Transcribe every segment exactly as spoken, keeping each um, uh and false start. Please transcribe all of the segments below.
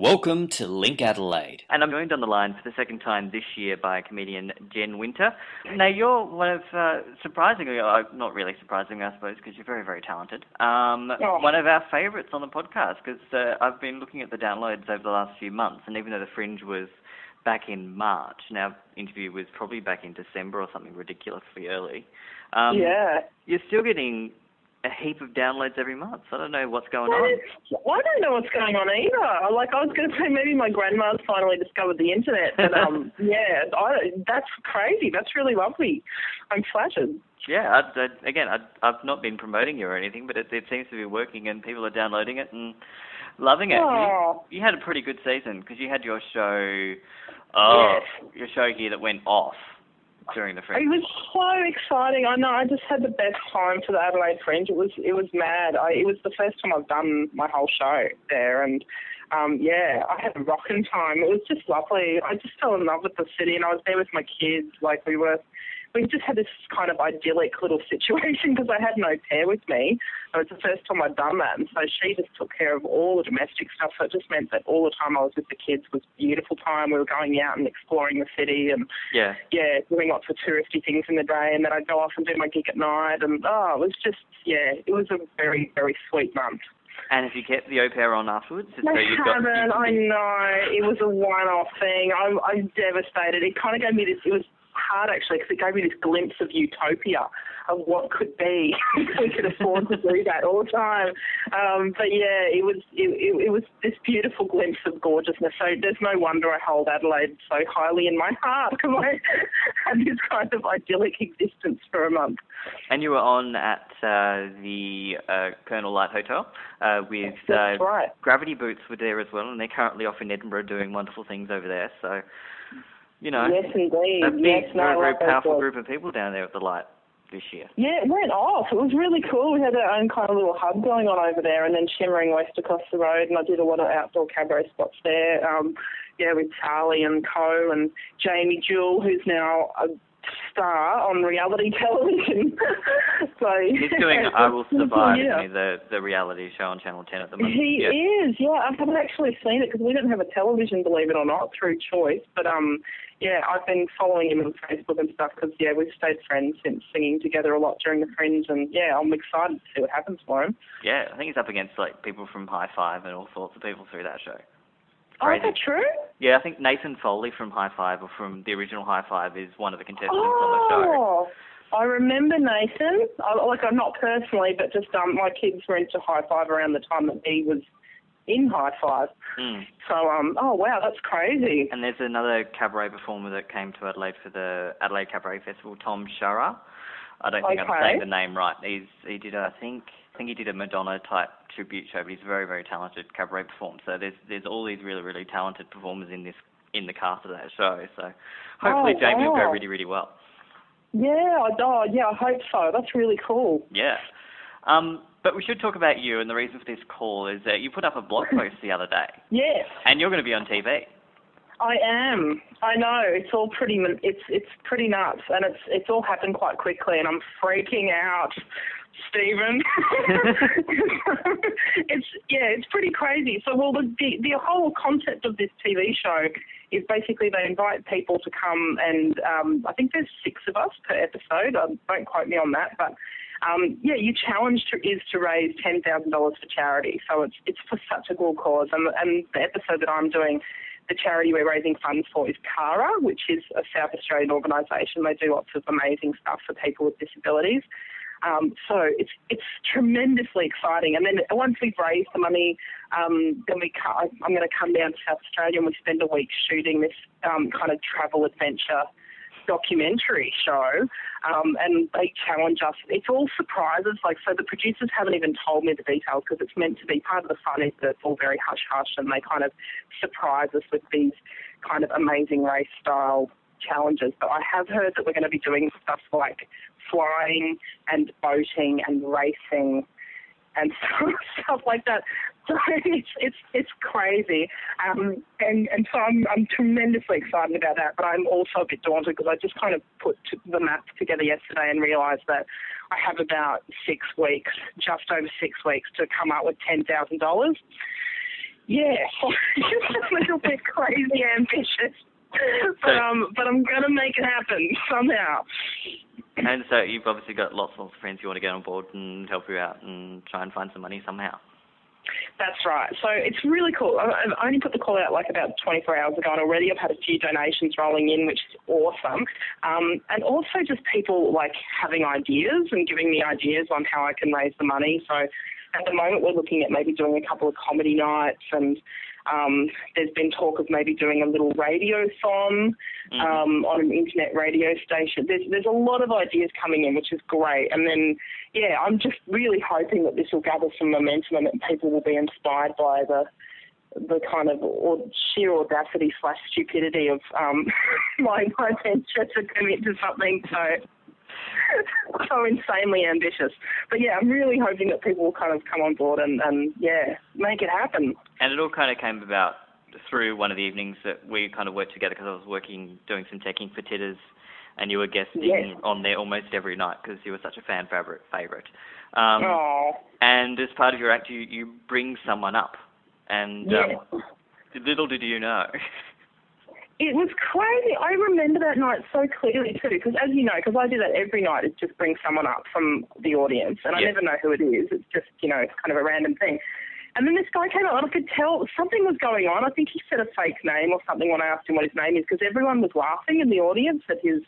Welcome to Link Adelaide. And I'm joined on the line for the second time this year by comedian Jenny Wynter. Now, you're one of, uh, surprisingly, uh, not really surprisingly, I suppose, because you're very, very talented, um, yeah. one of our favourites on the podcast, because uh, I've been looking at the downloads over the last few months, and even though the Fringe was back in March, and our interview was probably back in December or something ridiculously early, um, yeah. you're still getting a heap of downloads every month. I don't know what's going well, on. I don't know what's going on either. Like, I was going to say maybe my grandma's finally discovered the internet. But, um, yeah, I, that's crazy. That's really lovely. I'm flattered. Yeah, I, I, again, I, I've not been promoting you or anything, but it, it seems to be working and people are downloading it and loving it. Oh. You, you had a pretty good season because you had your show, oh, yes. your show here that went off during the Fringe. It was so exciting. I know. I just had the best time for the Adelaide Fringe. It was it was mad. I, it was the first time I've done my whole show there, and um, yeah, I had a rocking time. It was just lovely. I just fell in love with the city, and I was there with my kids. Like we were, we just had this kind of idyllic little situation because I had an au pair with me. It was the first time I'd done that, and so she just took care of all the domestic stuff. So it just meant that all the time I was with the kids was beautiful time. We were going out and exploring the city and, yeah, yeah doing lots of touristy things in the day, and then I'd go off and do my gig at night. And, oh, it was just, yeah, it was a very, very sweet month. And have you kept the au pair on afterwards? I haven't, got- I know. It was a one-off thing. I'm, I'm devastated. It kind of gave me this, it was hard actually because it gave me this glimpse of utopia of what could be if we could afford to do that all the time. Um, but yeah, it was it, it, it was this beautiful glimpse of gorgeousness. So there's no wonder I hold Adelaide so highly in my heart because I had this kind of idyllic existence for a month. And you were on at uh, the uh, Colonel Light Hotel uh, with uh, right. Gravity Boots were there as well, and they're currently off in Edinburgh doing wonderful things over there. So, you know, yes, indeed. a big, yes, no, very, very like powerful group of people down there at the Light this year. Yeah, it went off. It was really cool. We had our own kind of little hub going on over there, and then shimmering west across the road, and I did a lot of outdoor cabaret spots there, um, yeah, with Charlie and Co. and Jamie Jewell, who's now a star on reality television. So he's doing I Will Survive, yeah. the the reality show on Channel ten at the moment. He yeah. is, yeah. I haven't actually seen it because we didn't have a television, believe it or not, through choice. But um, yeah, I've been following him on Facebook and stuff because yeah, we've stayed friends since, singing together a lot during the Fringe, and yeah, I'm excited to see what happens for him. Yeah, I think he's up against like people from High Five and all sorts of people through that show. Crazy. Oh, is that true? Yeah, I think Nathan Foley from High Five, or from the original High Five, is one of the contestants oh, on the show. Oh, I remember Nathan. I, like, I'm not personally, but just um, my kids were into High Five around the time that he was in High Five. Mm. So, um, oh, wow, that's crazy. And there's another cabaret performer that came to Adelaide for the Adelaide Cabaret Festival, Tom Sharrah. I don't think okay. I'm saying the name right. He's, he did, I think... I think he did a Madonna-type tribute show, but he's a very, very talented cabaret performer. So there's there's all these really, really talented performers in this in the cast of that show. So hopefully oh, Jamie wow. will go really, really well. Yeah, oh, yeah, I hope so. That's really cool. Yeah. Um, but we should talk about you, and the reason for this call is that you put up a blog post the other day. Yes. And you're going to be on T V. I am. I know. It's all pretty. It's it's pretty nuts, and it's it's all happened quite quickly, and I'm freaking out, Stephen. it's yeah. It's pretty crazy. So, well, the, the the whole concept of this T V show is basically they invite people to come, and um, I think there's six of us per episode. Um, don't quote me on that, but. Um, yeah, your challenge to, is to raise ten thousand dollars for charity. So it's it's for such a good cause. And, and the episode that I'm doing, the charity we're raising funds for is CARA, which is a South Australian organisation. They do lots of amazing stuff for people with disabilities. Um, so it's it's tremendously exciting. And then once we've raised the money, um, then we ca- I'm going to come down to South Australia and we spend a week shooting this um, kind of travel adventure documentary show, um, and they challenge us. It's all surprises. Like, so the producers haven't even told me the details because it's meant to be part of the fun is that it's all very hush-hush, and they kind of surprise us with these kind of amazing race-style challenges. But I have heard that we're going to be doing stuff like flying and boating and racing and stuff like that. So it's it's it's crazy, um, and and so I'm I'm tremendously excited about that. But I'm also a bit daunted because I just kind of put the map together yesterday and realised that I have about six weeks, just over six weeks, to come up with ten thousand dollars. Yeah, ambitious. But, so, um, but I'm going to make it happen somehow. And so you've obviously got lots of friends who want to get on board and help you out and try and find some money somehow. That's right. So it's really cool. I've only put the call out like about twenty-four hours ago, and already I've had a few donations rolling in, which is awesome. Um, and also just people like having ideas and giving me ideas on how I can raise the money. So at the moment we're looking at maybe doing a couple of comedy nights, and um, there's been talk of maybe doing a little radiothon mm-hmm. um, on an internet radio station. There's, there's a lot of ideas coming in, which is great. And then, yeah, I'm just really hoping that this will gather some momentum and that people will be inspired by the the kind of or sheer audacity slash stupidity of um, my venture to commit to something so so insanely ambitious. But yeah, I'm really hoping that people will kind of come on board and, and yeah, make it happen. And it all kind of came about through one of the evenings that we kind of worked together, because I was working, doing some teching for Titters, and you were guesting yes. on there almost every night because you were such a fan favourite. Um, Aww. And as part of your act, you, you bring someone up, and yes. um, little did you know. It was crazy. I remember that night so clearly too, because as you know, because I do that every night, is just bring someone up from the audience, and yeah. I never know who it is. It's just, you know, it's kind of a random thing. And then this guy came out, and I could tell something was going on. I think he said a fake name or something when I asked him what his name is, because everyone was laughing in the audience at his,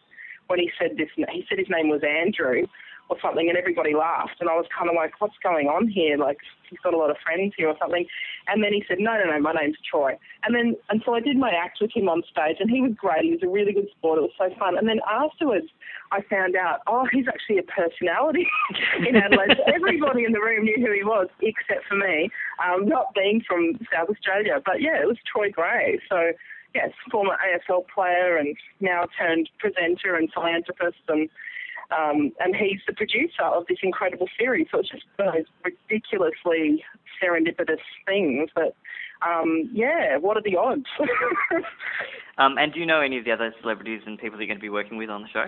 when he said this, he said his name was Andrew or something, and everybody laughed. And I was kind of like, what's going on here? Like, he's got a lot of friends here or something. And then he said, no, no, no, my name's Troy. And then, and so I did my act with him on stage, and he was great. He was a really good sport. It was so fun. And then afterwards, I found out, oh, he's actually a personality in Adelaide. So everybody in the room knew who he was, except for me, um, not being from South Australia. But yeah, it was Troy Gray. So yes, former A F L player and now turned presenter and philanthropist, and Um, and he's the producer of this incredible series. So it's just one of those ridiculously serendipitous things. But, um, yeah, what are the odds? um, and do you know any of the other celebrities and people that you're going to be working with on the show?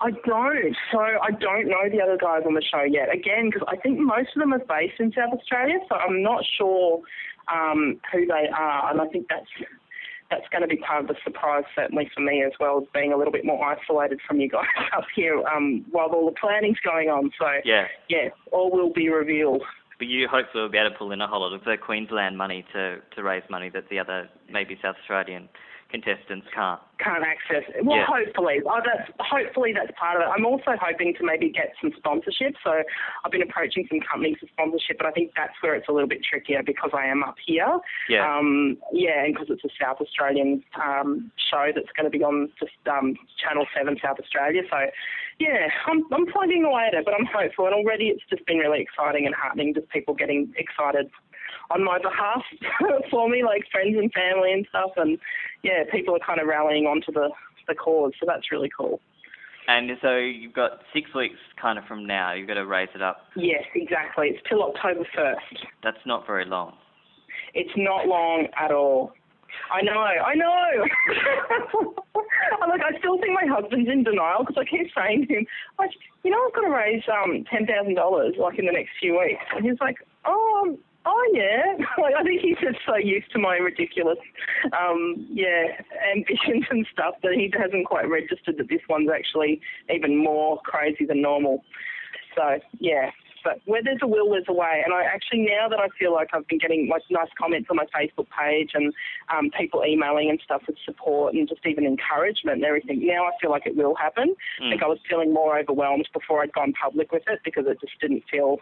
I don't. So I don't know the other guys on the show yet. Again, because I think most of them are based in South Australia, so I'm not sure um, who they are. And I think that's... that's going to be part of the surprise, certainly for me as well, as being a little bit more isolated from you guys up here um, while all the planning's going on. So, yeah. yeah, all will be revealed. But you hopefully will be able to pull in a whole lot of the Queensland money to, to raise money that the other maybe South Australian contestants can't. Can't access. Well, yeah. hopefully. Oh, that's, hopefully that's part of it. I'm also hoping to maybe get some sponsorship. So I've been approaching some companies for sponsorship, but I think that's where it's a little bit trickier because I am up here. Yeah. Um, yeah, and because it's a South Australian um, show that's going to be on just um, Channel seven South Australia. So, yeah, I'm, I'm plugging away at it, but I'm hopeful. And already it's just been really exciting and heartening, just people getting excited on my behalf for me, like friends and family and stuff. And, yeah, people are kind of rallying onto the, the cause, so that's really cool. And so you've got six weeks kind of from now. You've got to raise it up. Yes, exactly. It's till October first. That's not very long. It's not long at all. I know, I know. I'm like, I still think my husband's in denial because I keep saying to him, like, you know, I've got to raise um, ten thousand dollars, like, in the next few weeks. And he's like, oh, Oh, yeah. Like, I think he's just so used to my ridiculous um, yeah, ambitions and stuff that he hasn't quite registered that this one's actually even more crazy than normal. So, yeah. But where there's a will, there's a way. And I actually, now that I feel like I've been getting like nice comments on my Facebook page and um, people emailing and stuff with support and just even encouragement and everything, now I feel like it will happen. Mm. I think I was feeling more overwhelmed before I'd gone public with it because it just didn't feel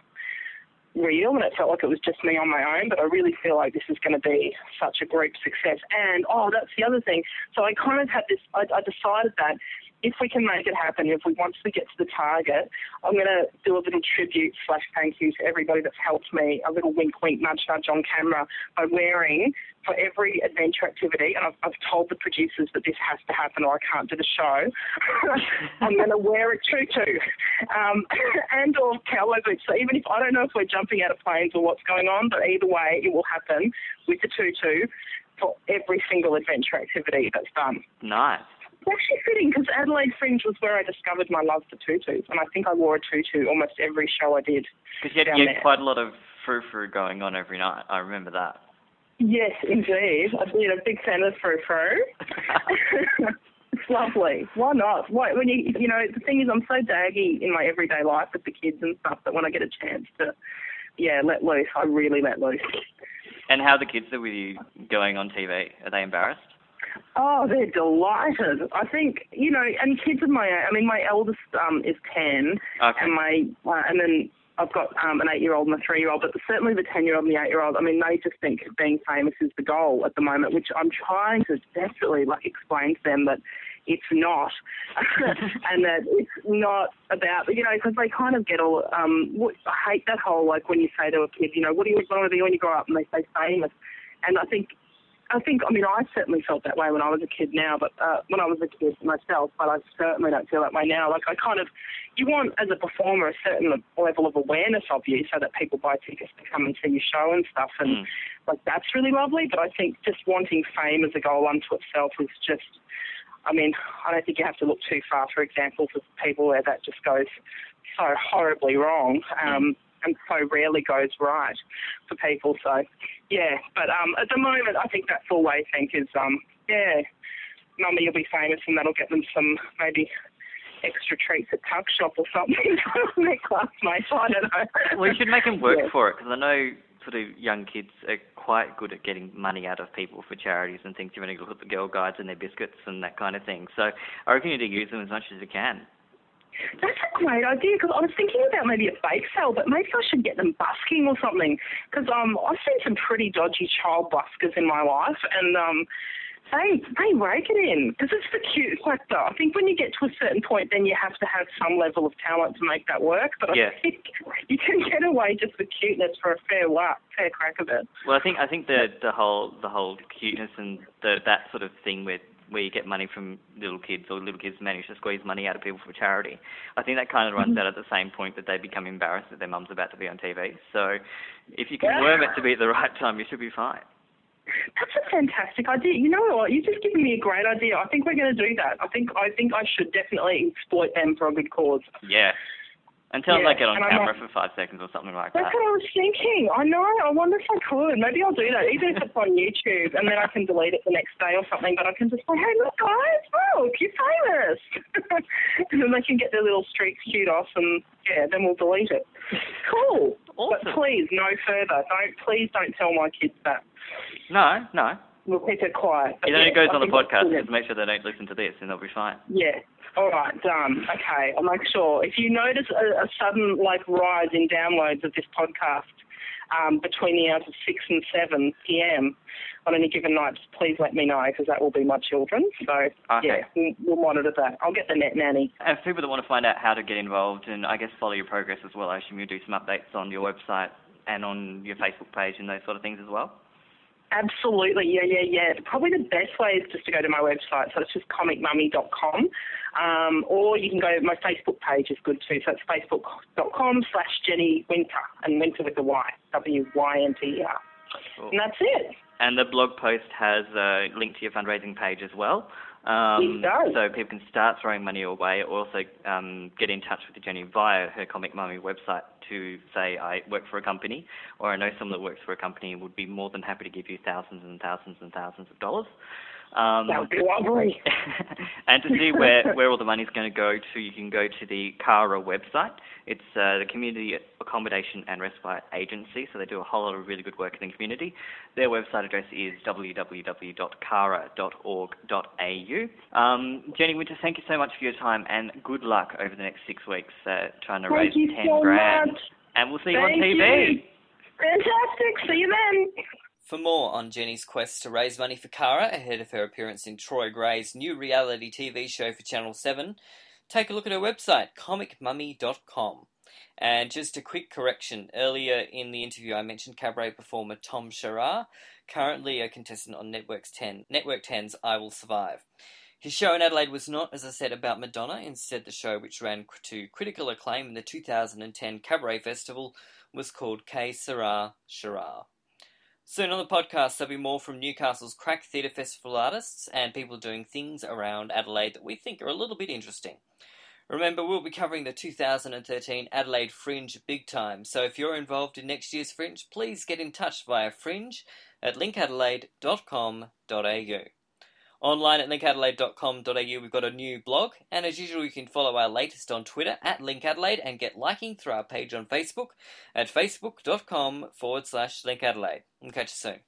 real, and it felt like it was just me on my own, but I really feel like this is going to be such a group success. And, oh, that's the other thing. So I kind of had this, I, I decided that if we can make it happen, if we once we get to the target, I'm going to do a little tribute slash thank you to everybody that's helped me, a little wink, wink, nudge, nudge on camera by wearing for every adventure activity, and I've, I've told the producers that this has to happen or I can't do the show, I'm going to wear a tutu um, and or cowboy boots. So even if, I don't know if we're jumping out of planes or what's going on, but either way, it will happen with the tutu for every single adventure activity that's done. Nice. It's actually fitting because Adelaide Fringe was where I discovered my love for tutus, and I think I wore a tutu almost every show I did. Because you had, you had quite a lot of frou-frou going on every night. I remember that. Yes, indeed. I've been a big fan of Fru Fru. It's lovely. Why not? Why, when you, you know, the thing is I'm so daggy in my everyday life with the kids and stuff that when I get a chance to, yeah, let loose, I really let loose. And how are the kids that with you going on T V? Are they embarrassed? Oh, they're delighted. I think, you know, and kids of my own, I mean, my eldest um, is ten, okay. and my uh, and then I've got um, an eight-year-old and a three-year-old, but certainly the ten-year-old and the eight-year-old, I mean, they just think being famous is the goal at the moment, which I'm trying to desperately, like, explain to them that it's not, and that it's not about, you know, because they kind of get all, um, what, I hate that whole, like, when you say to a kid, you know, what do you want to be when you grow up? And they say famous, and I think, I think, I mean, I certainly felt that way when I was a kid now, but uh, when I was a kid myself, but I certainly don't feel that way now. Like, I kind of, you want, as a performer, a certain level of awareness of you so that people buy tickets to come and see your show and stuff, and, mm. like, that's really lovely, but I think just wanting fame as a goal unto itself is just, I mean, I don't think you have to look too far for examples of people where that just goes so horribly wrong, um, mm. and so rarely goes right for people. So, yeah. But um, at the moment, I think that's all they think is, um, yeah, Mummy, you'll be famous, and that'll get them some maybe extra treats at Tuck Shop or something from their classmates. I don't know. Well, you should make them work yeah. for it, because I know sort of young kids are quite good at getting money out of people for charities and things. You want to put the Girl Guides in their biscuits and that kind of thing. So I reckon you need to use them as much as you can. That's a great idea, because I was thinking about maybe a bake sale, but maybe I should get them busking or something, because um, I've seen some pretty dodgy child buskers in my life, and um, they they rake it in, because it's the cute factor. I think when you get to a certain point, then you have to have some level of talent to make that work, but I yeah. think you can get away just with cuteness for a fair whack, fair crack of it. Well, I think I think the the whole the whole cuteness and the, that sort of thing with. where you get money from little kids, or little kids manage to squeeze money out of people for charity. I think that kind of runs mm-hmm. out at the same point that they become embarrassed that their mum's about to be on T V. So if you can yeah. worm it to be at the right time, you should be fine. That's a fantastic idea. You know what? You've just given me a great idea. I think we're going to do that. I think I think I should definitely exploit them for a good cause. Yeah. Until yeah, they get on camera not, for five seconds or something like that's that. That's what I was thinking. I know. I wonder if I could. Maybe I'll do that, even if it's on YouTube, and then I can delete it the next day or something, but I can just say, hey, look, guys, look, you're famous. And then they can get their little streaks chewed off, and, yeah, then we'll delete it. Cool. Awesome. But please, no further. Don't Please don't tell my kids that. No, no. We'll keep it quiet. It only yeah, goes I on the podcast. Just make sure they don't listen to this, and they'll be fine. Yeah. All right, done. Okay, I'll make sure. If you notice a, a sudden, like, rise in downloads of this podcast um, between the hours of six and seven p m on any given night, just please let me know, because that will be my children. So, okay. yeah, we'll monitor that. I'll get the net nanny. And for people that want to find out how to get involved and, I guess, follow your progress as well, I assume you'll do some updates on your website and on your Facebook page and those sort of things as well? Absolutely, yeah, yeah, yeah. Probably the best way is just to go to my website, so it's just comic mummy dot com, um, or you can go, my Facebook page is good too, so it's facebook dot com slash Jenny Wynter, and Winter with the Y, W Y N T E R. Cool. And that's it. And the blog post has a link to your fundraising page as well, um, so people can start throwing money your way, or also um, get in touch with Jenny via her Comic Mummy website to say, I work for a company, or I know someone that works for a company and would be more than happy to give you thousands and thousands and thousands of dollars. Um, that would be lovely. And to see where, where all the money's going to go to, you can go to the CARA website. It's uh, the Community Accommodation and Respite Agency, so they do a whole lot of really good work in the community. Their website address is w w w dot cara dot org dot a u. Um, Jenny Wynter, thank you so much for your time, and good luck over the next six weeks uh, trying to thank raise you ten so grand. Much. And we'll see you thank on T V. You. Fantastic. See you then. For more on Jenny's quest to raise money for CARA ahead of her appearance in Troy Gray's new reality T V show for Channel seven, take a look at her website, comic mummy dot com. And just a quick correction, earlier in the interview I mentioned cabaret performer Tom Sharrah, currently a contestant on Network ten's I Will Survive. His show in Adelaide was not, as I said, about Madonna. Instead, the show, which ran to critical acclaim in the two thousand ten Cabaret Festival, was called K-Serrer Sharrah. Soon on the podcast, there'll be more from Newcastle's Crack Theatre Festival artists and people doing things around Adelaide that we think are a little bit interesting. Remember, we'll be covering the two thousand thirteen Adelaide Fringe big time, so if you're involved in next year's Fringe, please get in touch via fringe at link adelaide dot com dot a u. Online at link adelaide dot com dot a u, we've got a new blog, and as usual, you can follow our latest on Twitter at LinkAdelaide and get liking through our page on Facebook at facebook dot com forward slash LinkAdelaide. We'll catch you soon.